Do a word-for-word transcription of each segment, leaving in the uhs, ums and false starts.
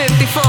fifty-four.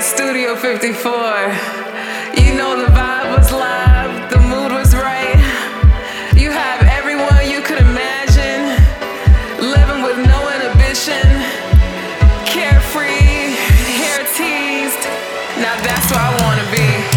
Studio fifty-four. You know the vibe was live, the mood was right. You have everyone you could imagine, living with no inhibition, carefree, hair teased. Now that's where I wanna be.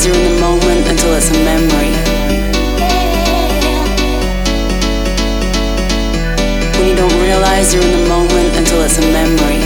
stays you in the moment until it's a memory. When you don't realize you're in the moment until it's a memory.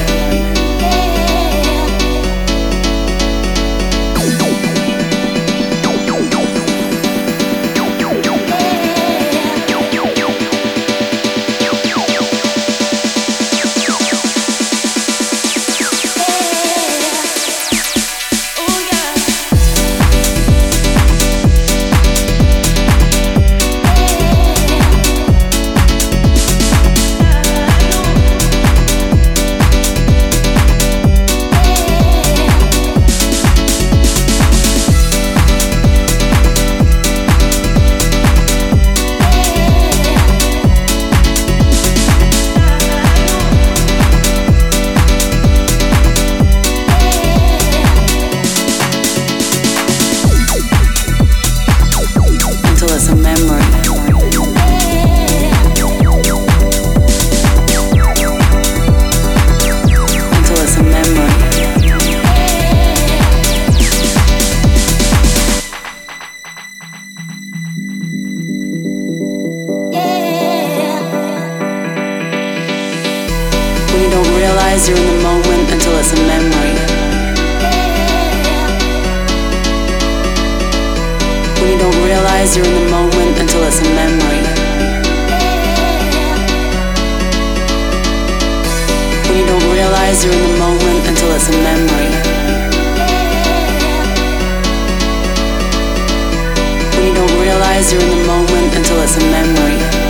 You're in the moment until it's a memory. When you don't realize you're in the moment until it's a memory. When you don't realize you're in the moment until it's a memory. When you don't realize you're in the moment until it's a memory.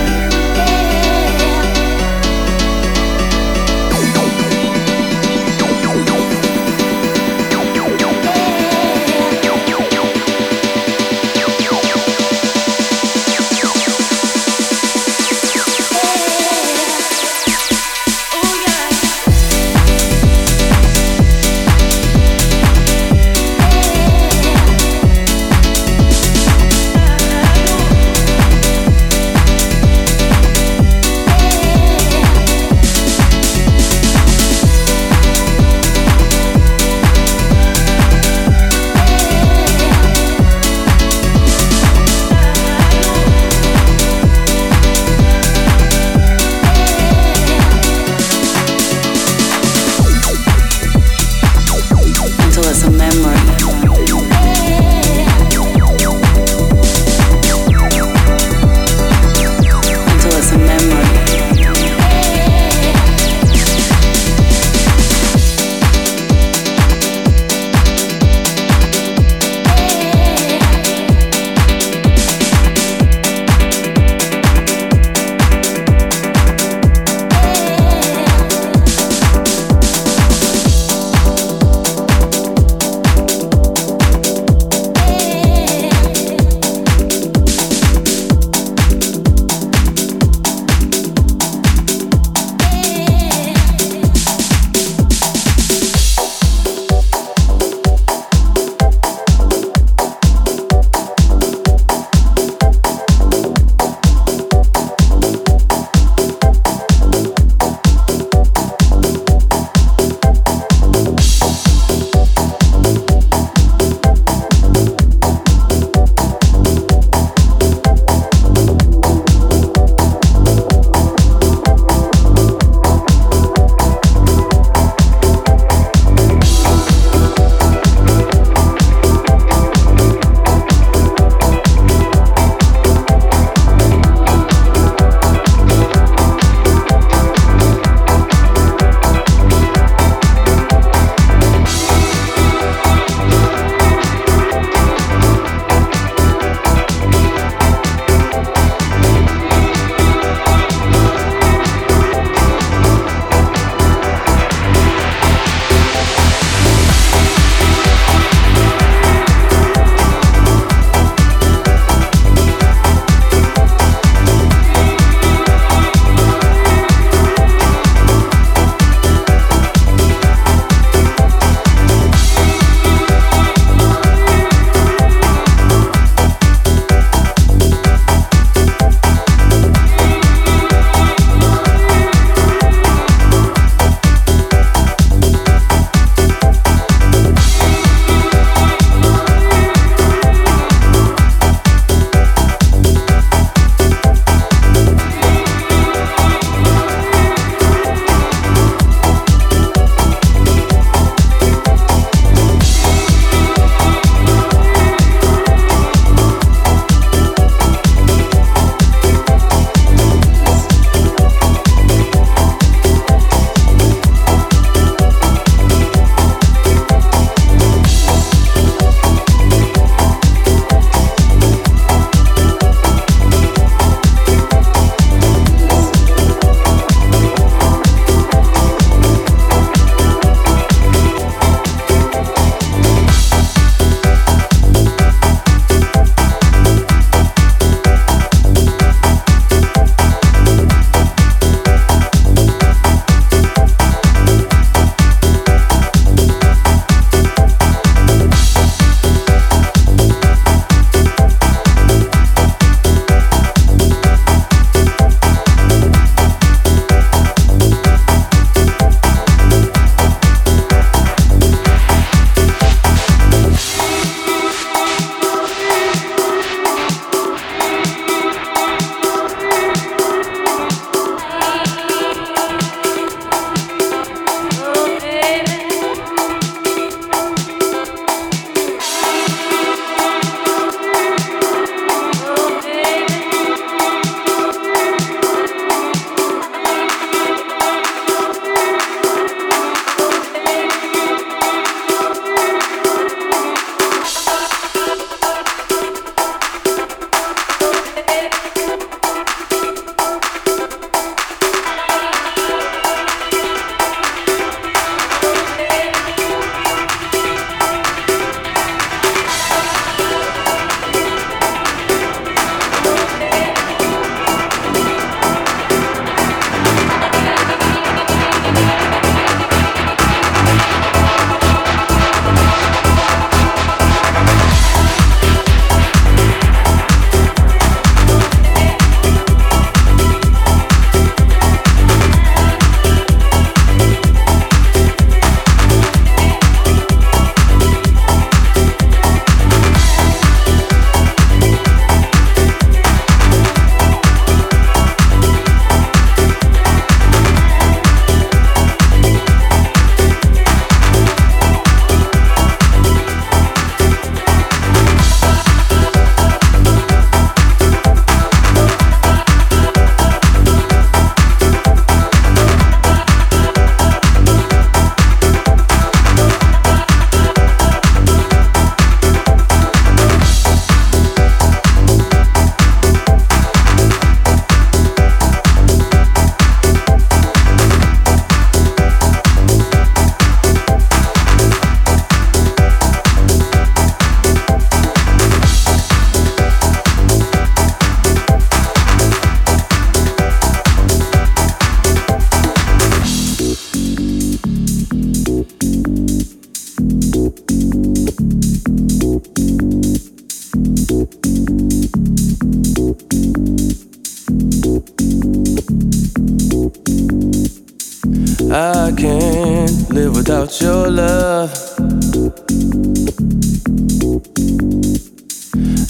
I can't live without your love.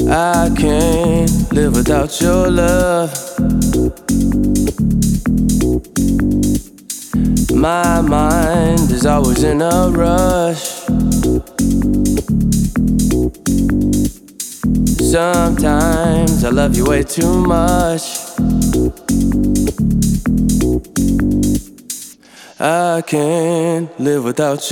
I can't live without your love. My mind is always in a rush. Sometimes I love you way too much. I can't live without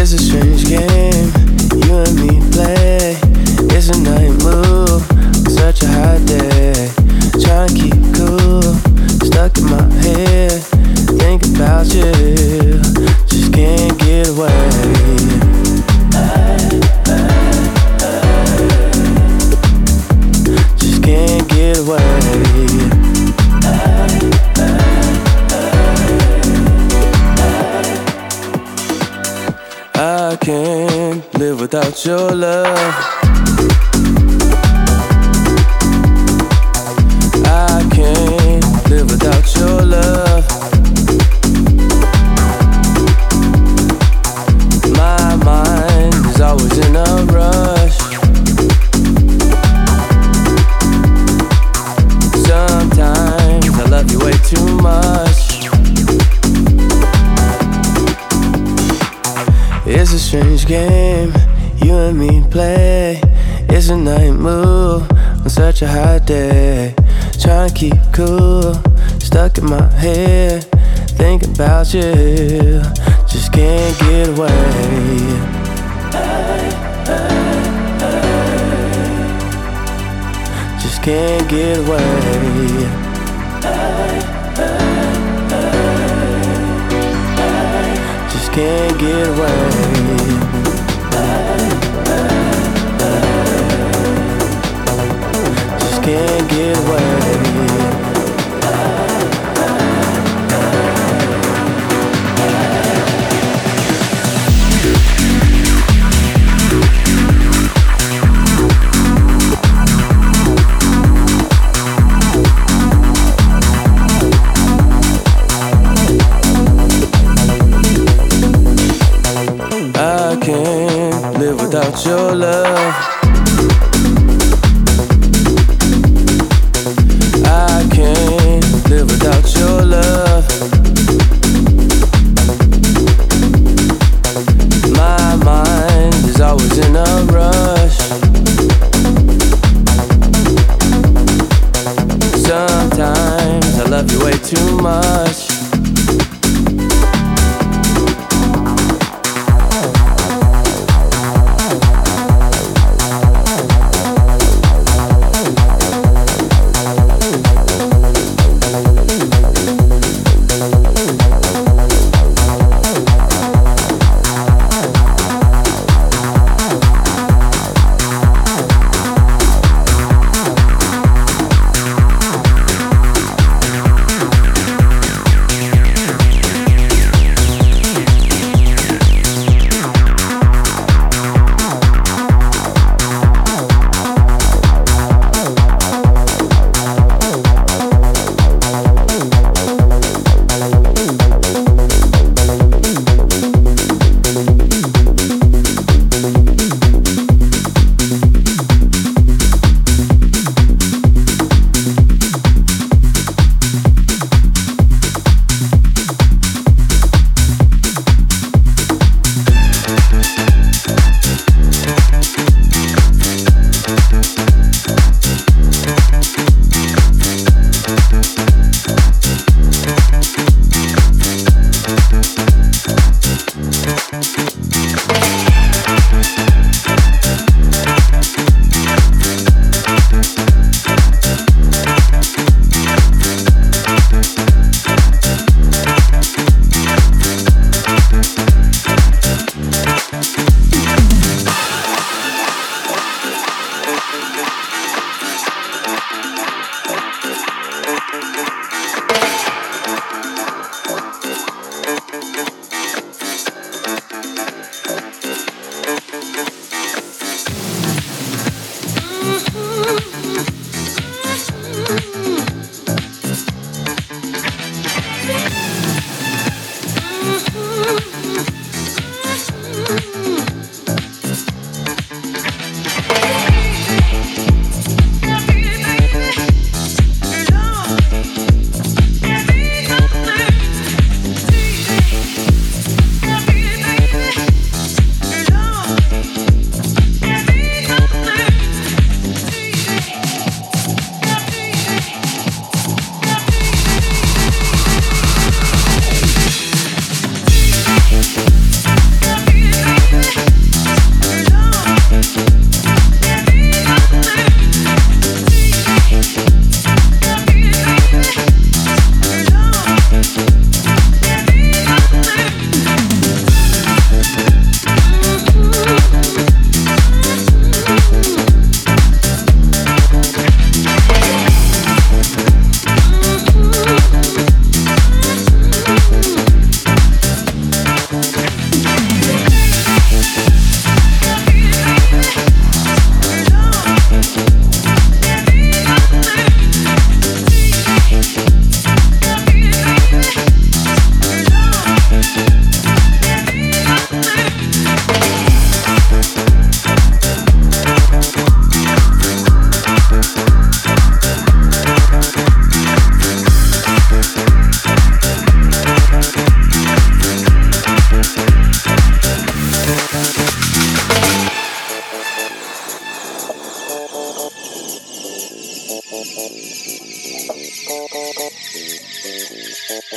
It's a strange game you and me play. It's a night move, such a hot day. Try and keep cool, stuck in my head. Think about you, just can't get away. Just can't get away. I can't live without your love. Live without your love. My mind is always in a rush. Sometimes I love you way too much. It's a strange game you and me play. It's a night move on such a hot day. Trying to keep cool, stuck in my head, thinking about you, just can't get away. Hey, hey, hey. Just can't get away. Hey, hey, hey. Just can't get away. Hey. Can't get away. I can't live without your love. Live without your love. My mind is always in a rush. Sometimes I love you way too much. Hey,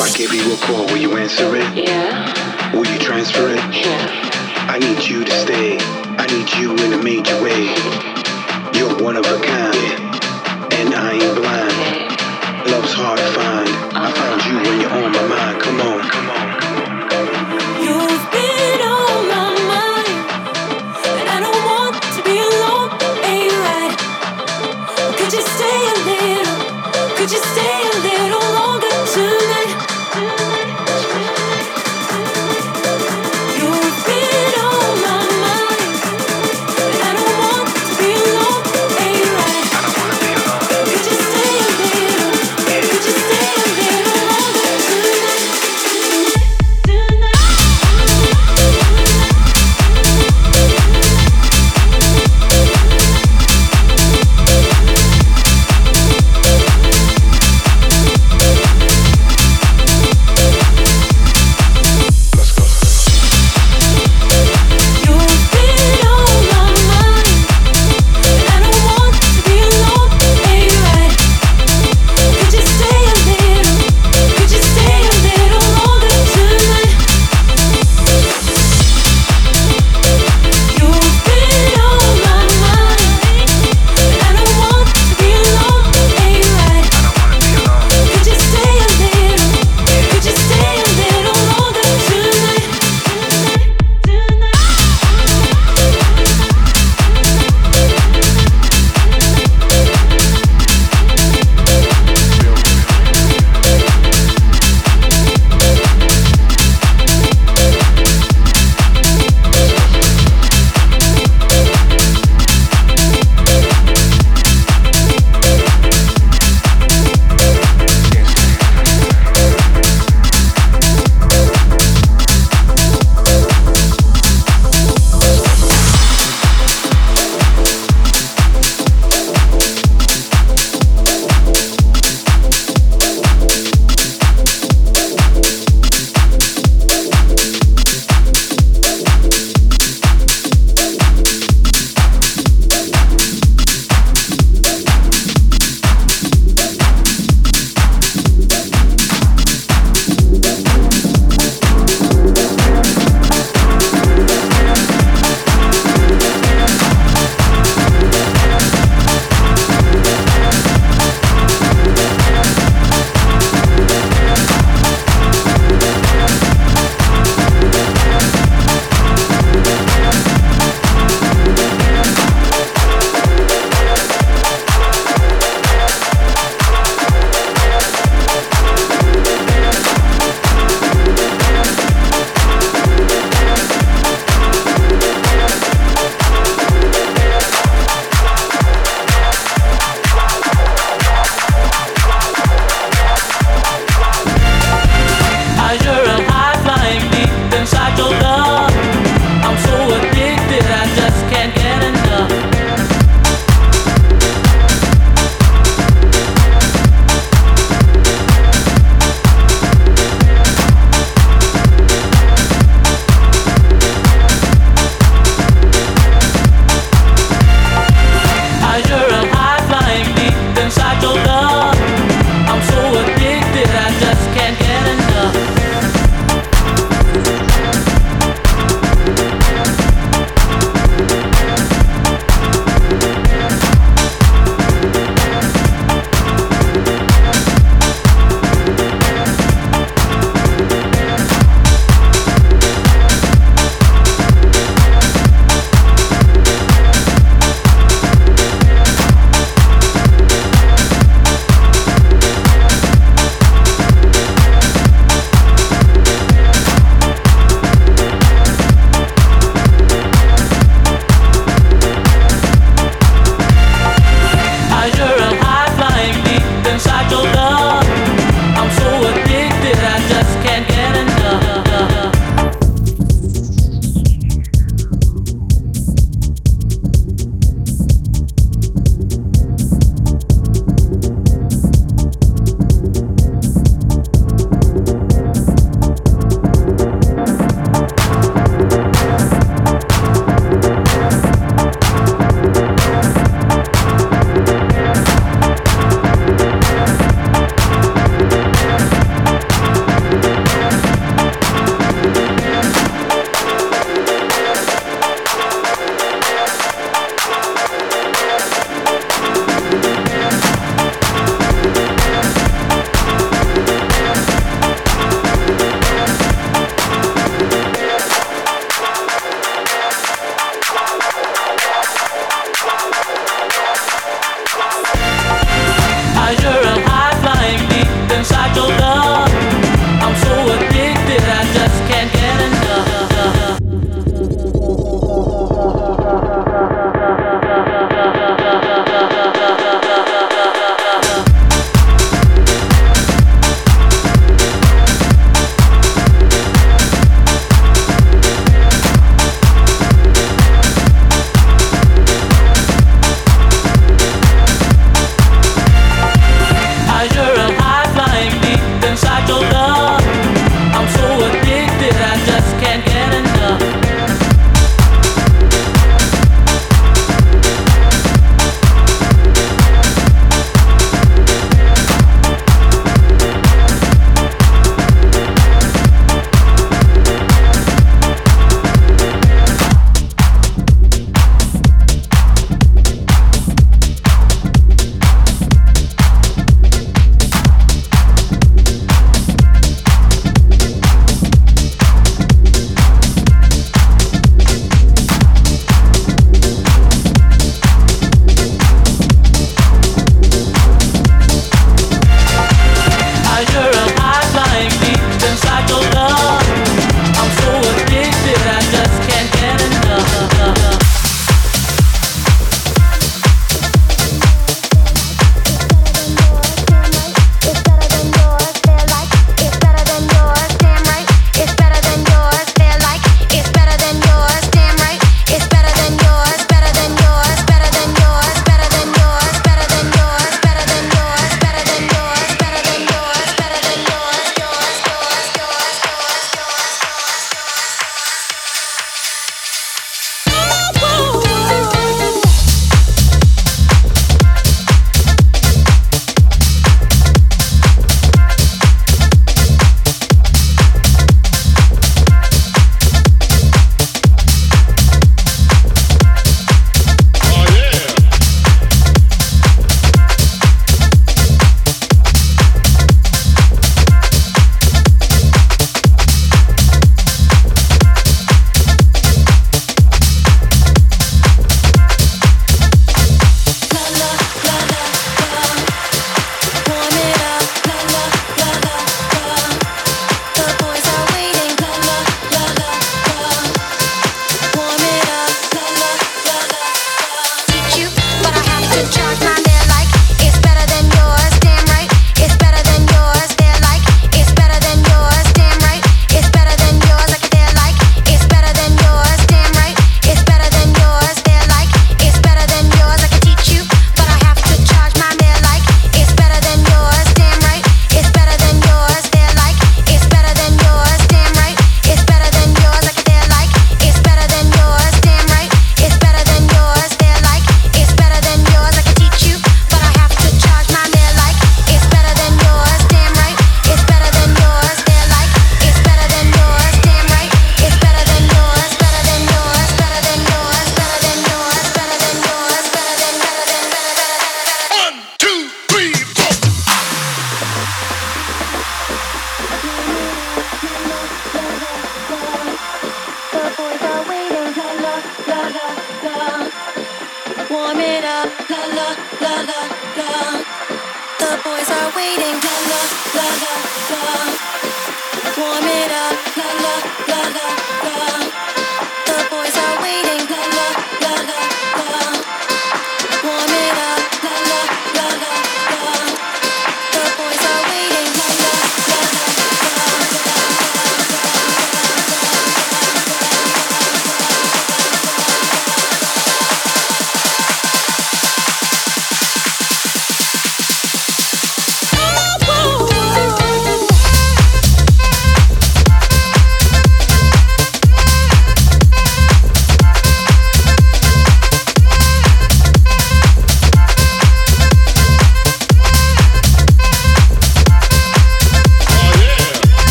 If I give you a call, will you answer it? Yeah. Will you transfer it? Yeah. I need you to stay. I need you in a major way. You're one of a kind, and I ain't blind. Love's hard to find. I found you when you're on my mind. Come on, come on. Stay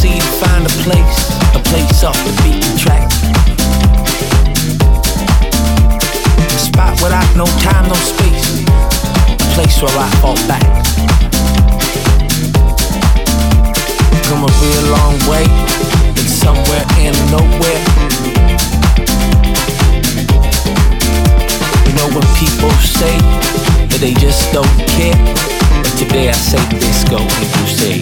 see you find a place, a place off the beaten track. A spot without no time, no space, a place where I fall back. Come a real long way, it's somewhere in nowhere. You know what people say, that they just don't care. But today I say disco and you say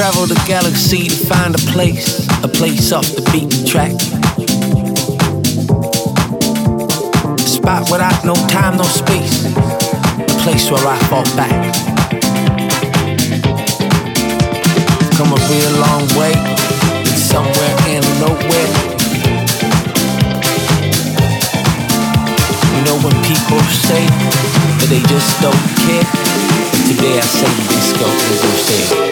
travel the galaxy to find a place, a place off the beaten track. A spot without no time, no space, a place where I fall back. Come a real long way, it's somewhere in nowhere. You know when people say that they just don't care, but today I say disco and you say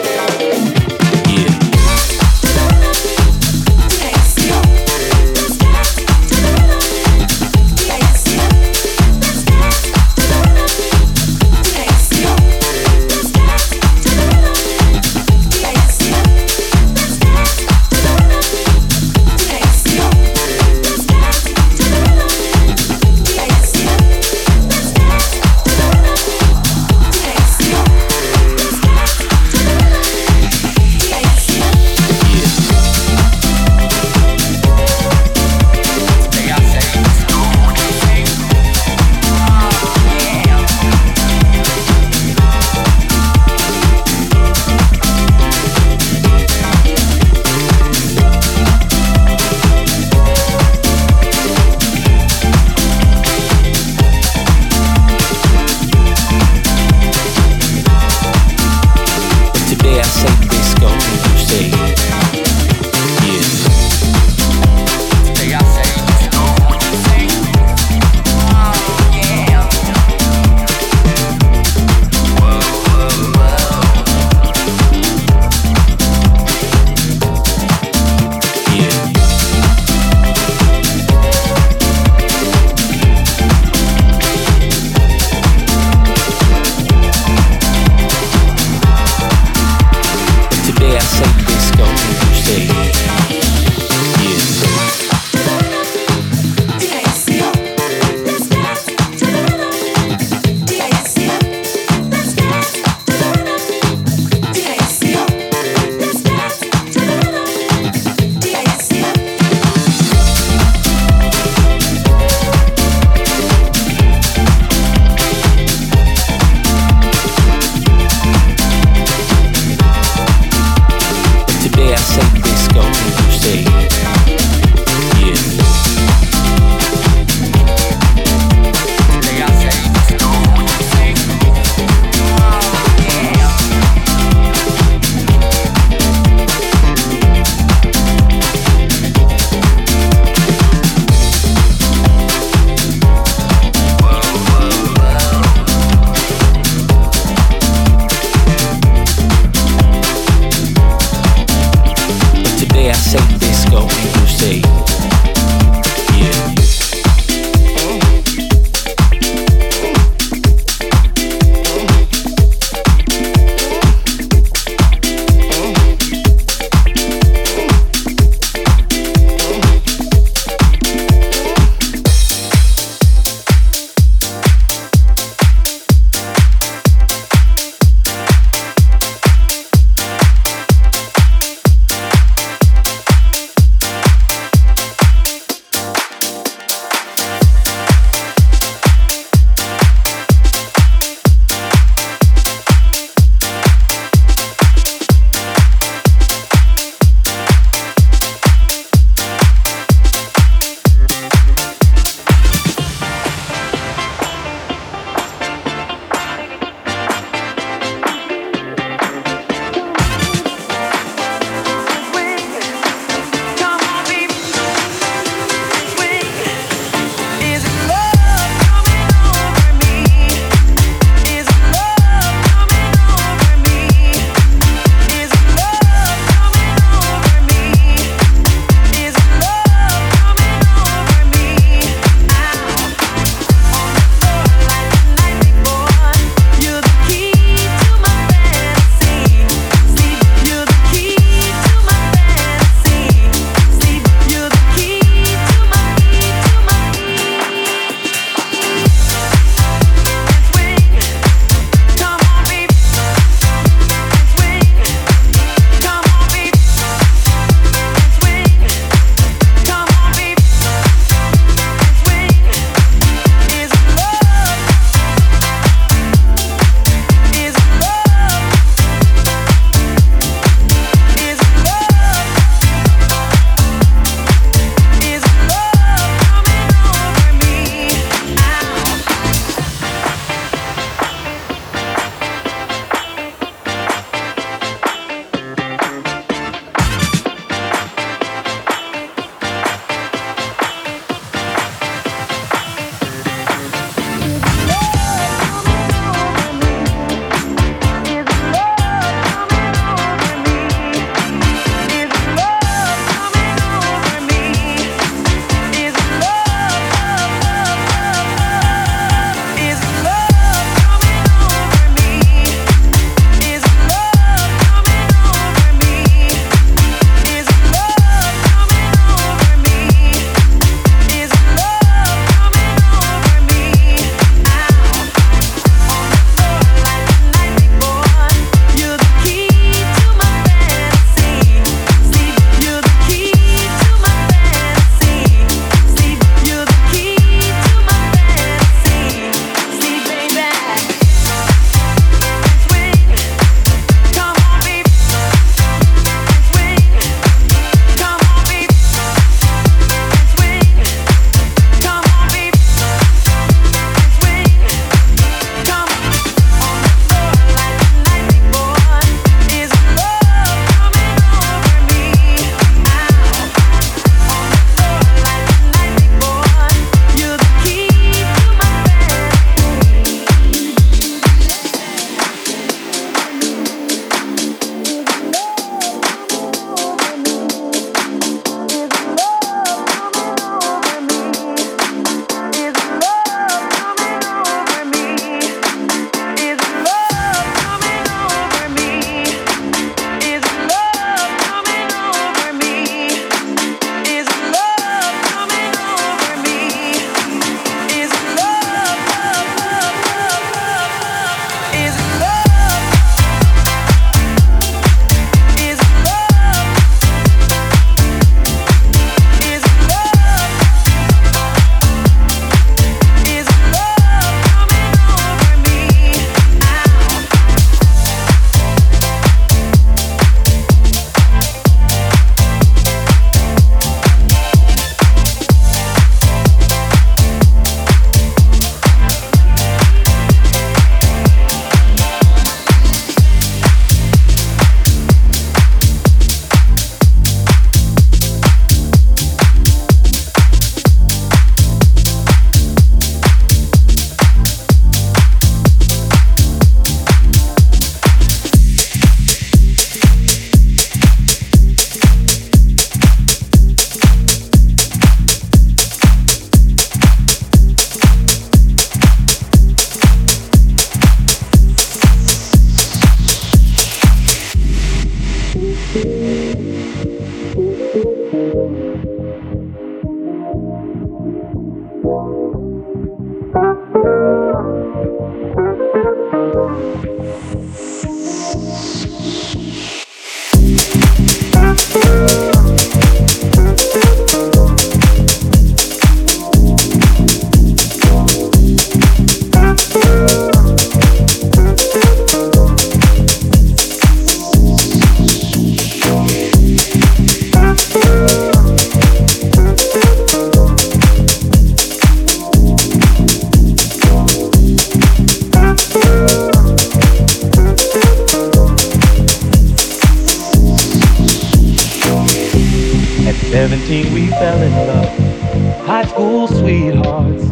fifteen, we fell in love. High school sweethearts,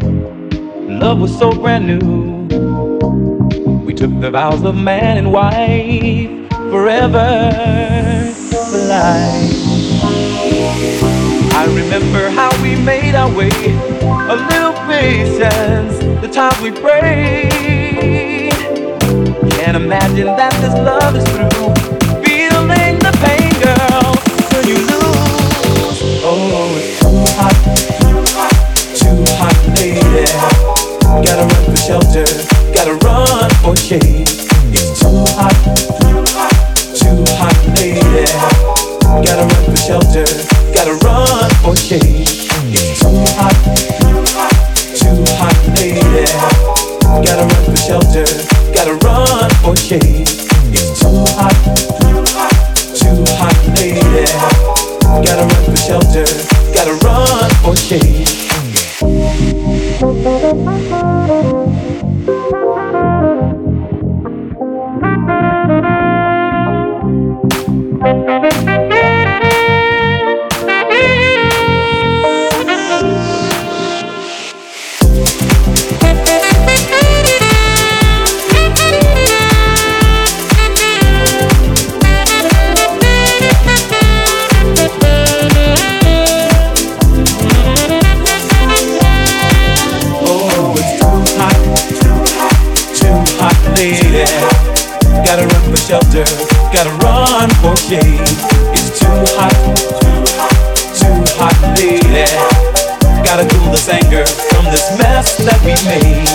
love was so brand new. We took the vows of man and wife, forever for life. I remember how we made our way, a little patience, the times we prayed. Can't imagine that this love is through, feeling the pain, girl, when you lose. Oh, it's too hot, too hot, lady. Gotta run for shelter, gotta run for shade. It's too hot, too hot, lady. Gotta run for shelter, gotta run for shade. It's too hot, too hot, lady. Gotta run for shelter, gotta run for shade. It's too hot, too hot, lady. Gotta run for shelter, gotta run for shade. Shelter, gotta run for shade. It's too hot, too hot, too hot, lady. Gotta cool this anger from this mess that we made.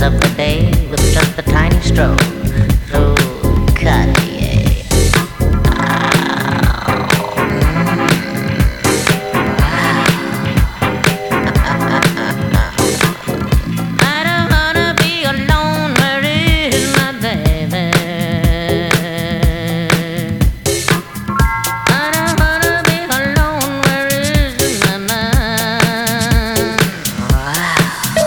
ends of the day with just a tiny stroll through Cartier. I don't wanna be alone, where is my baby? I don't wanna be alone, where is my mind? Wow.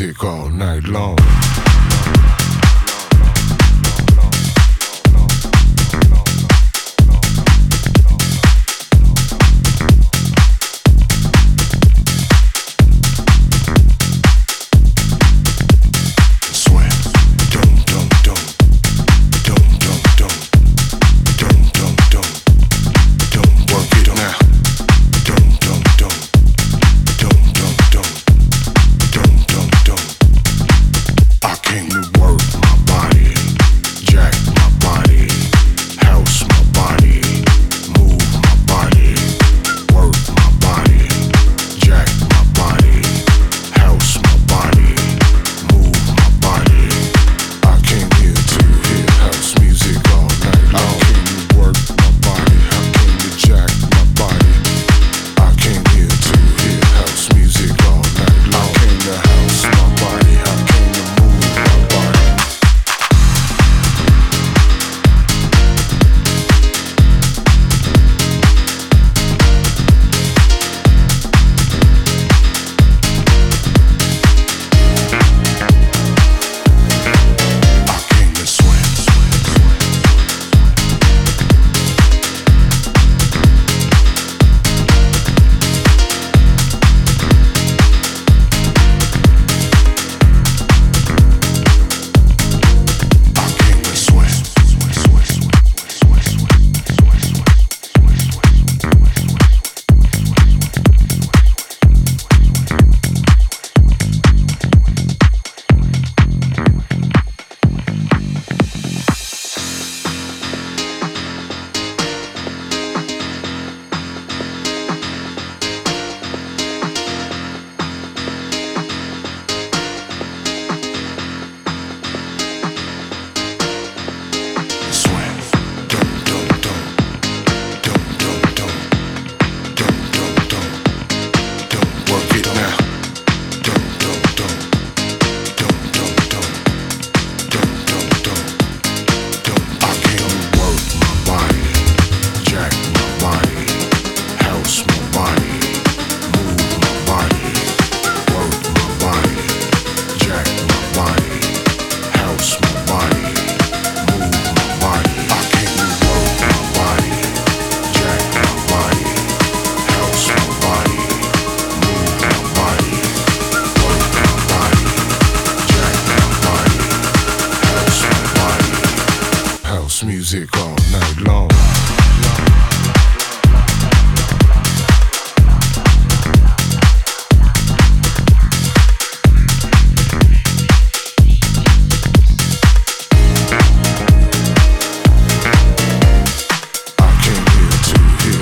music all night long. Music all night long. Body.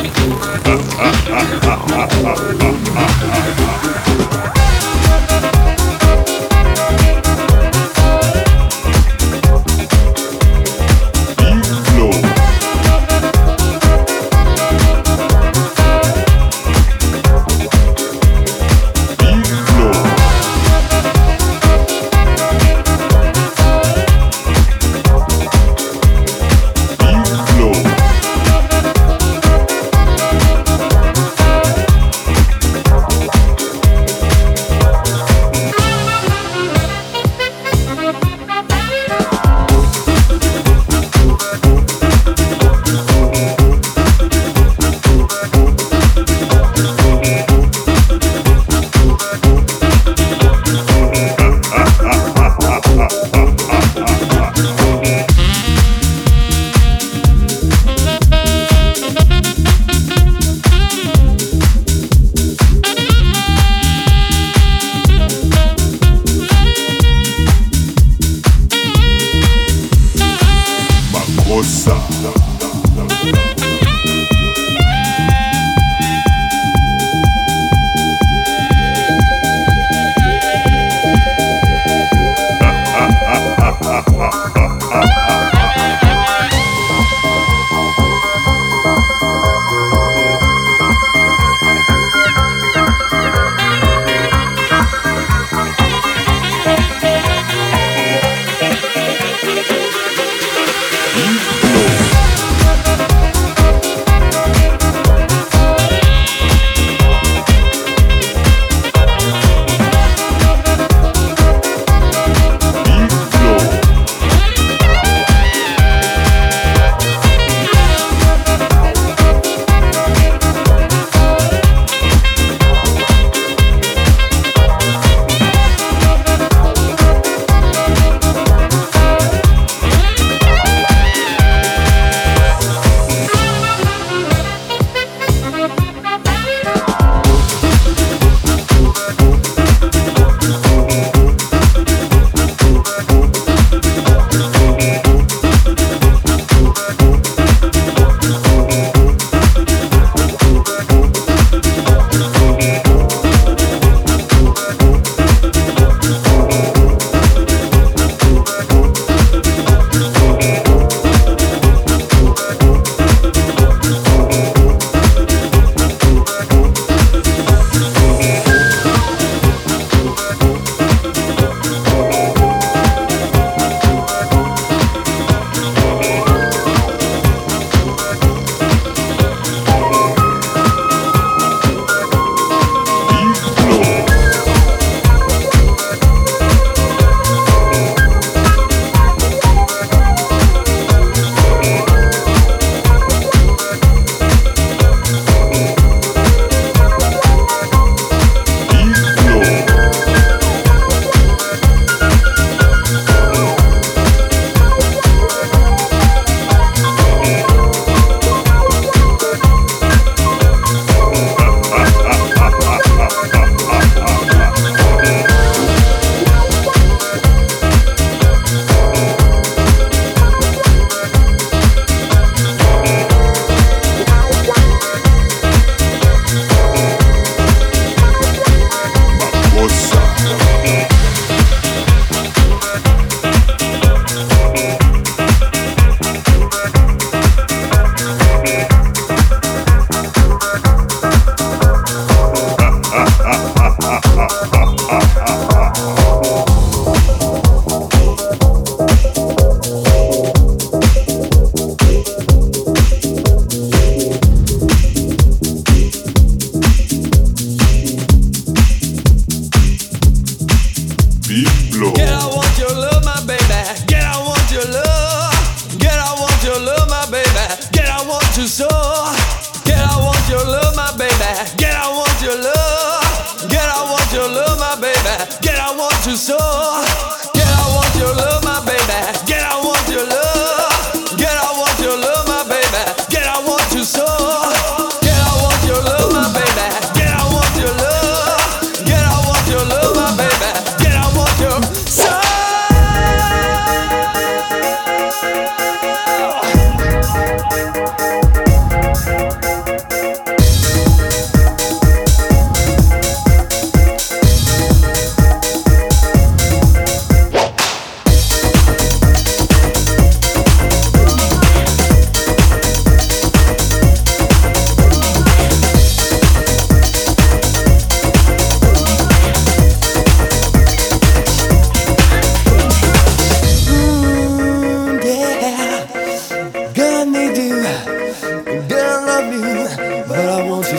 Thank you.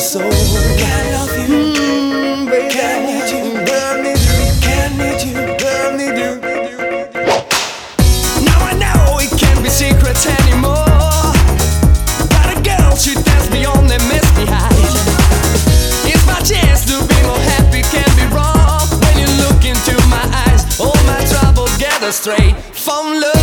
soul. Can't love you, mm, baby. Can't need you, love me do. Can't need you, love me do. Now I know it can't be secrets anymore. Got a girl, she tells me on the mess behind. It's my chance to be more happy, can't be wrong. When you look into my eyes, all my troubles gather straight from love.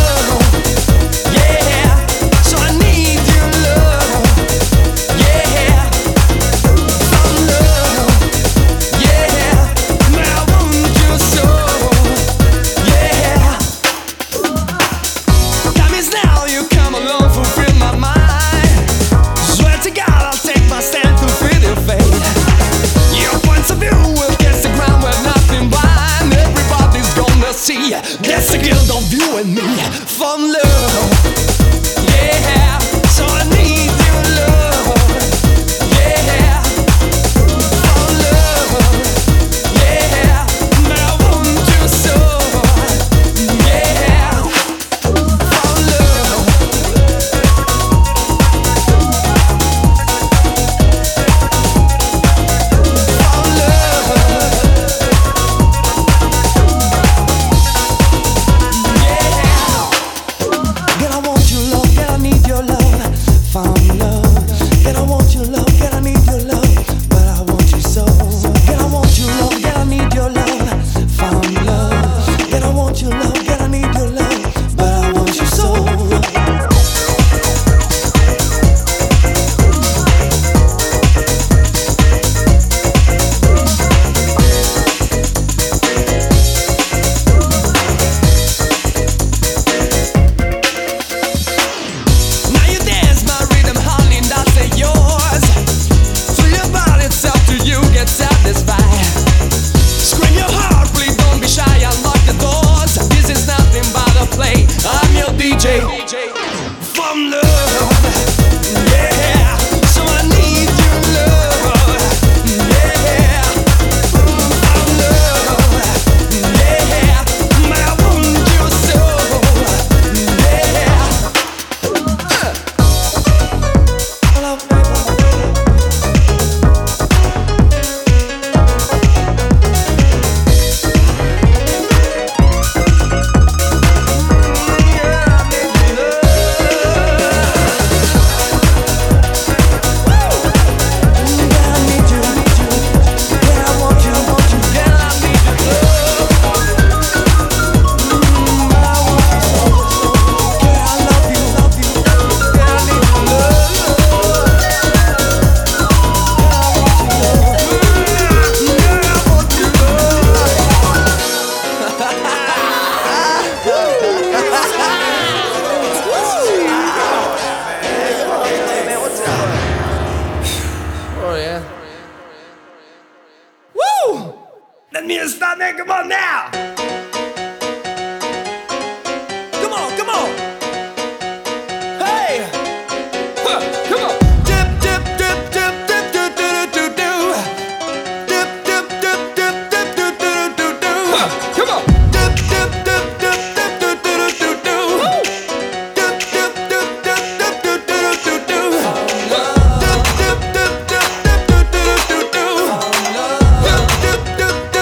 That's the guilt of you and me from love. Yeah, so I need your love. Yeah, from love. Yeah, but I want you so. Yeah, from love. From love. From love. Let me stop that. Come on now. Come on, come on. Hey, huh, come on. Dip, dip, dip, dip, dip, do, do, do, do. Dip, dip, dip, dip, dip, do, do, do, do. Huh, come on. Dip, dip, dip, dip, dip, do, do, do, do. Dip, dip, dip, dip, dip, do, do, do, do. Dip, dip, dip, dip, dip, do, do, do, do. Dip, dip, dip, dip, dip, do, do, do, do.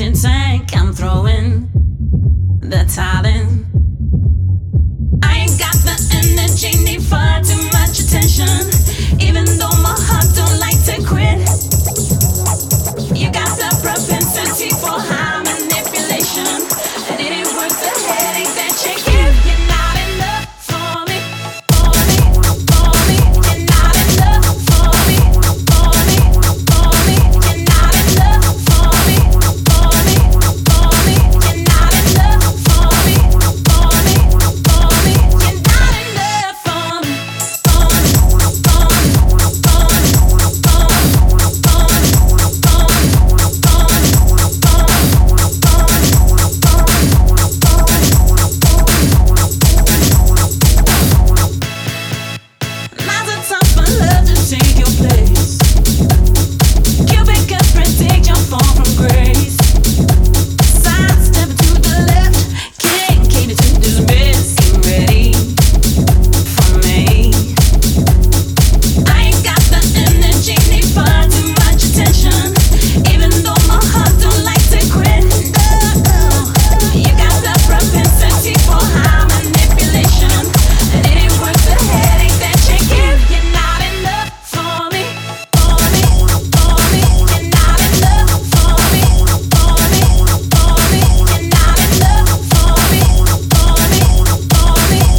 empty tank. I'm throwing the towel in. I ain't got the energy, need far too much attention. Even though my heart don't like to quit, you got the propensity for high manipulation, and it ain't worth the headache that you give. You're not enough for me, for me, for me. You're not enough for me, for me, for me. You're not enough for me, for me, for me. You're not enough for me, for me, for me. You're not enough for me, for me, for me, for me, for me, for me, for me, for me, for me, for me, for me. Now's the time for love to take your place. Cupid could predict your fall from grace. Sidestep to the left, can't cater to this mess. Ain't ready for me. I ain't got the energy, need far too much attention. Even though my heart don't like to quit, you got the propensity for high manipulation, and it ain't worth the headache that you give. You're not enough for me, for me, for me. You're not enough for me, for me, for me. You're not enough for me, for me, for me. You're not enough for me, for me, for me. You're not enough for me, for me, for me, for me, for me, for me, for me.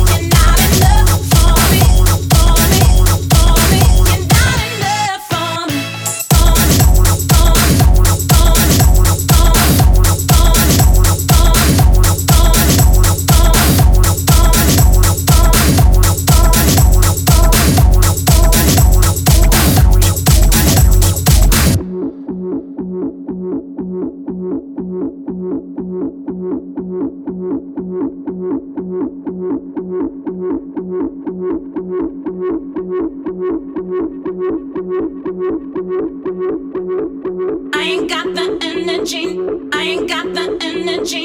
I ain't got the energy. I ain't got the energy.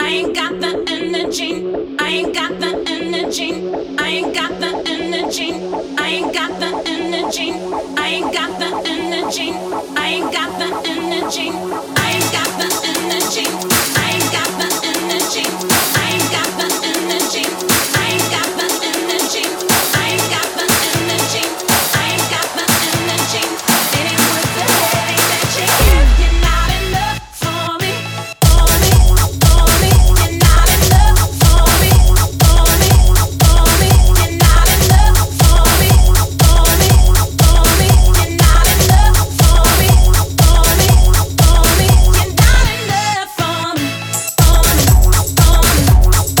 I ain't got the energy. I ain't got the energy. I ain't got the energy. I ain't got the energy. I ain't got the energy. I ain't got the energy. I ain't got the energy. I ain't got the energy. I ain't got the energy. I ain't got the energy. I ain't got the energy. I ain't got the energy. It ain't worth the headache that you give. You're not enough for me, for me, for me. You're not enough for me, for me, for me. You're not enough for me, for me, for me. You're not enough for me, for me, for me. You're not enough for me, for me, for me, for me, for me,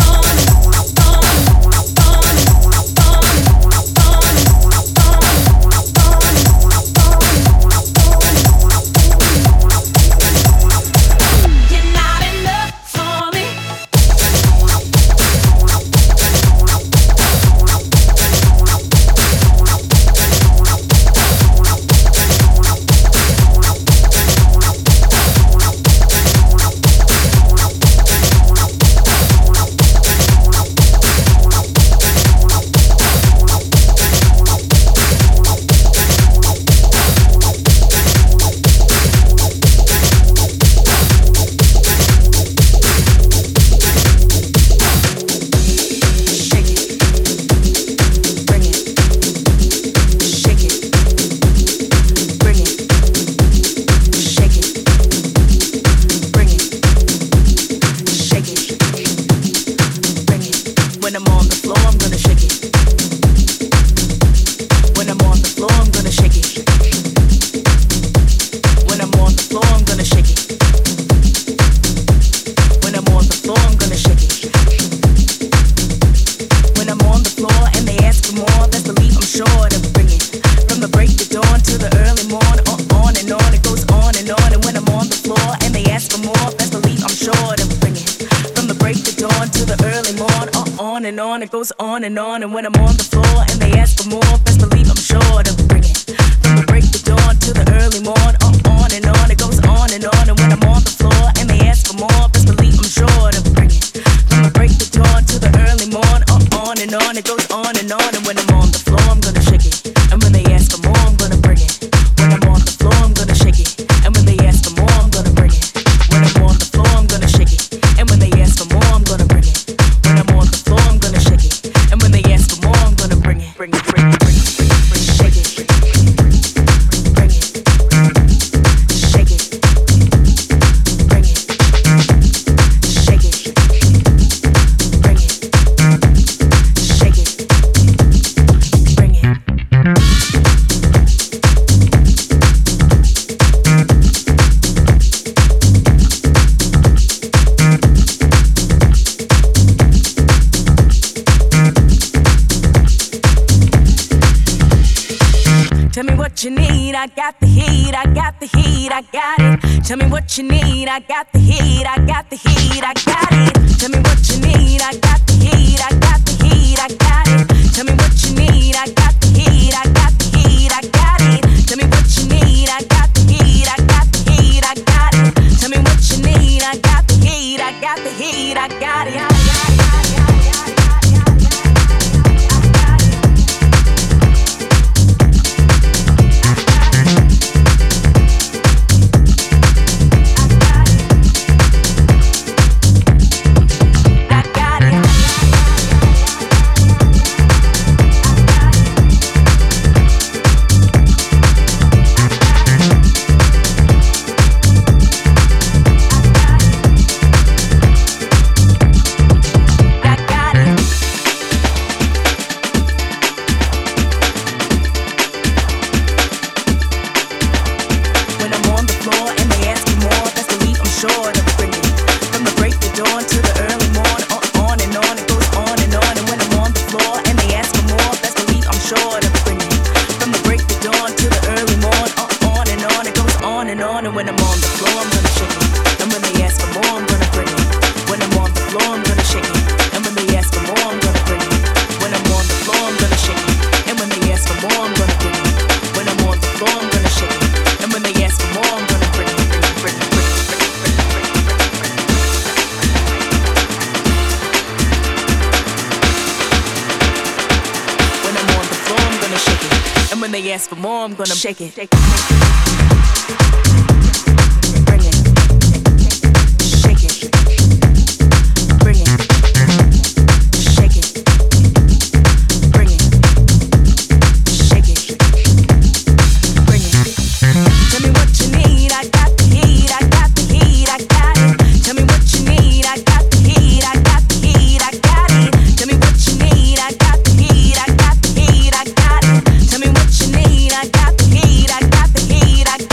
for me, for me. You're not enough for me. When I'm on the floor, I'm gonna shake it. When I'm on the floor, I'm gonna shake it. When I'm on the floor, I'm gonna shake it. When I'm on the floor, I'm gonna shake it. When I'm on the floor and they ask for more, best believe I'm sure to bring it. From the break of dawn to the early morn, on, on and on, it goes on and on. And when I'm on the floor and they ask for more, best believe I'm sure to bring it. From the break of dawn to the early morn, on, on and on, it goes on and on. And when I'm on the floor and they ask for more, best believe I'm sure to bring it. From the break of dawn to the early morn, on, on and on, it goes on and on. And when I'm on the floor and they ask for more, best believe I'm sure to bring it. From the break of dawn to the early morn, on, on and on, it goes on and on. And when I'm on the floor, I'm gonna shake it. And when they ask for more, I'm gonna bring it. When I'm on the floor, I'm gonna shake it. And when they ask for more, I'm gonna bring it. When I'm on I got the heat, I got the heat, I got it. Tell me what you need, I got the heat, I got the heat, I got it. Tell me what you need, I got the heat, I got the heat, I got it. Tell me what you need, I got the heat, I got the heat, I got it. Tell me what you need, I got the heat, I got the heat, I got it. Tell me what you need, I got the heat, I got the heat, I got it. For more, I'm gonna shake it. Shake it. Bring it. Shake it. Bring it. Shake it. Bring it. Shake it. Bring it. Tell me what you need. I got the heat. I got the heat. I got it. Tell me what you need. I got the heat. I got the heat. I got it. Tell me what you need. I got the heat. I got the heat. I got it. Tell me what you need. I got the heat, I got the heat, I got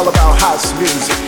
all about house music.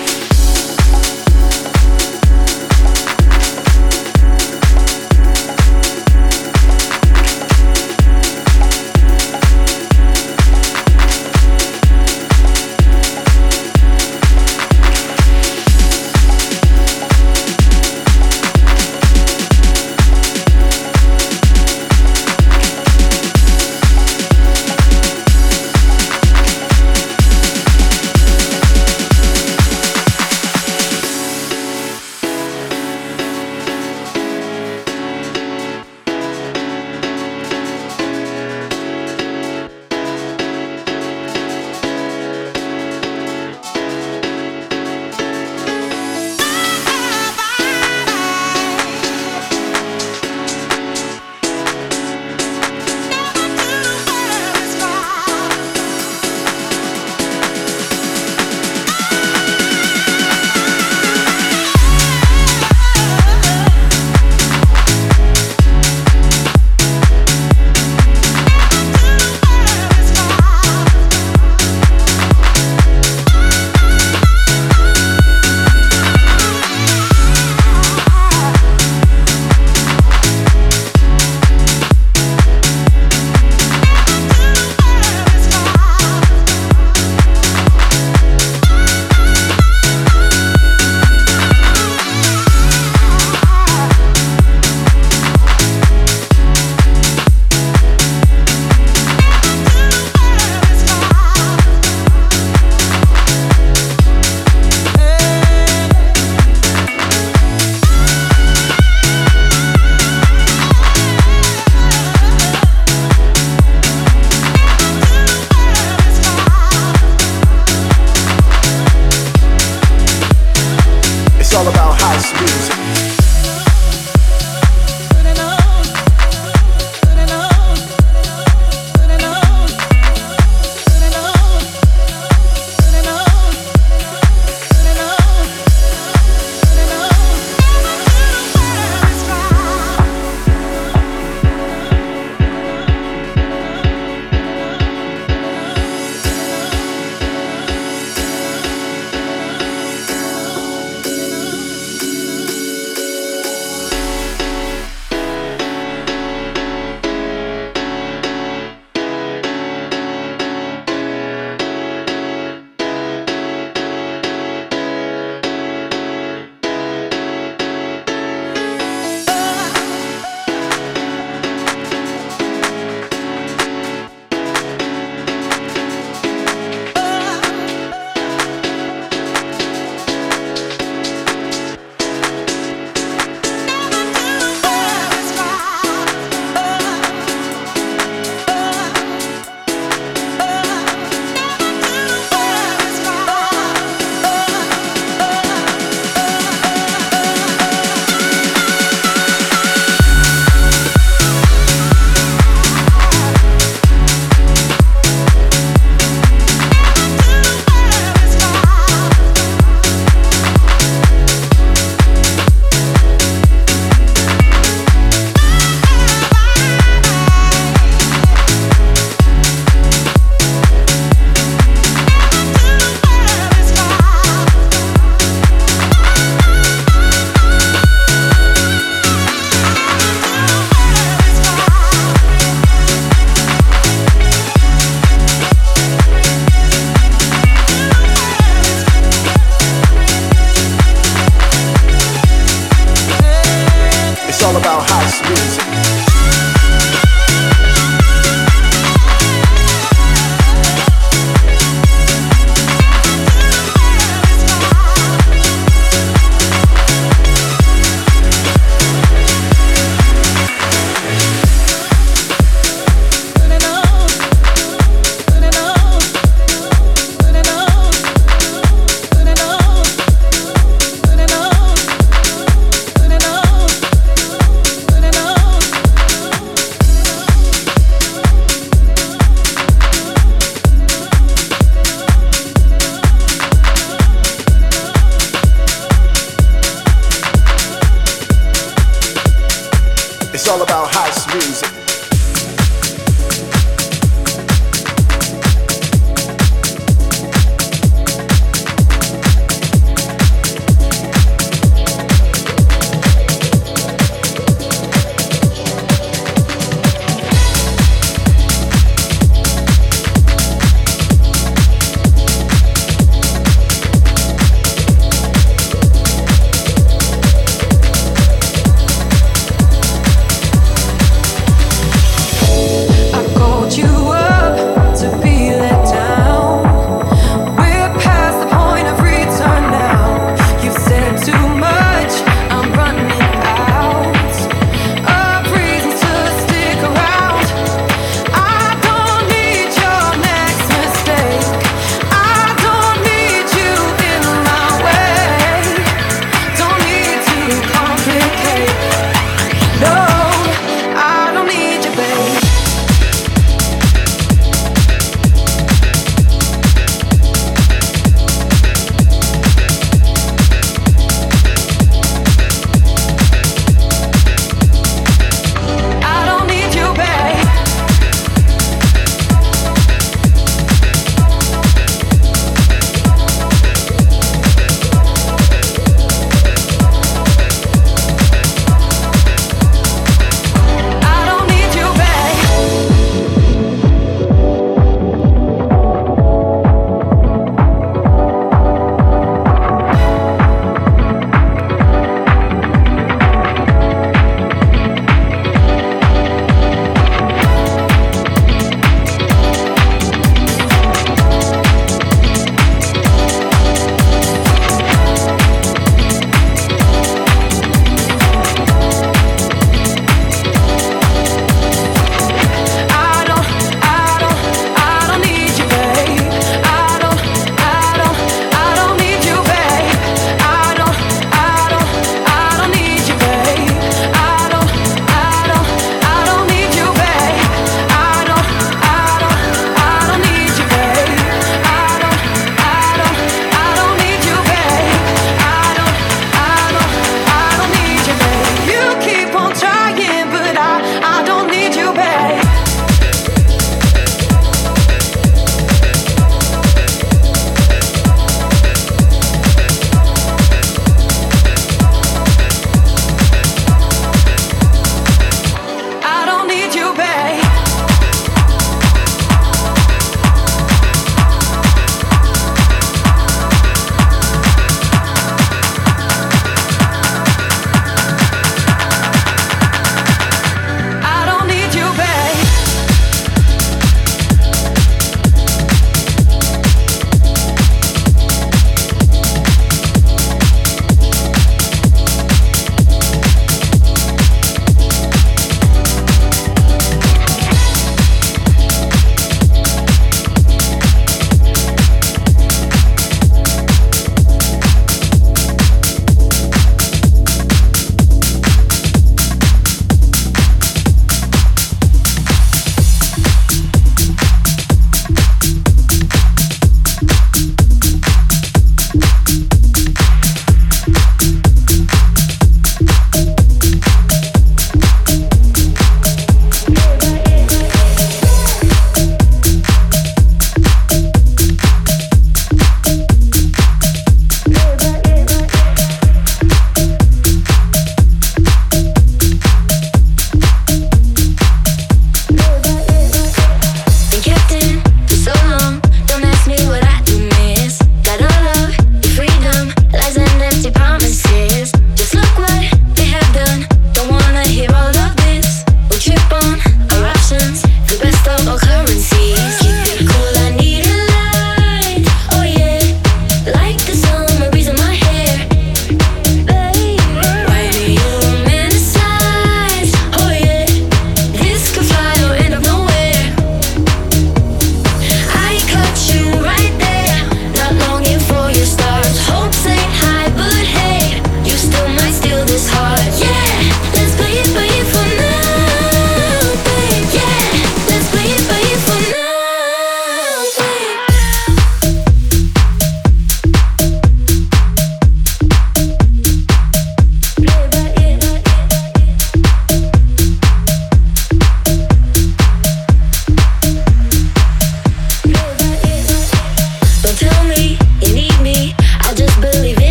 All about house music.